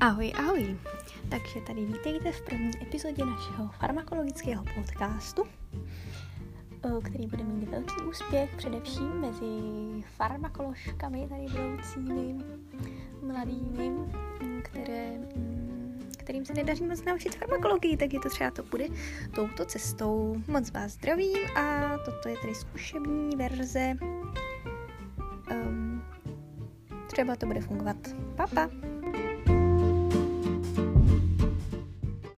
Ahoj, ahoj! Takže tady vítejte v první epizodě našeho farmakologického podcastu, který bude mít velký úspěch především mezi farmakoložkami tady budoucími, mladými, kterým se nedaří moc naučit farmakologii, tak je to třeba to bude touto cestou. Moc vás zdravím a toto je tedy zkušební verze. Třeba to bude fungovat. Pa, pa!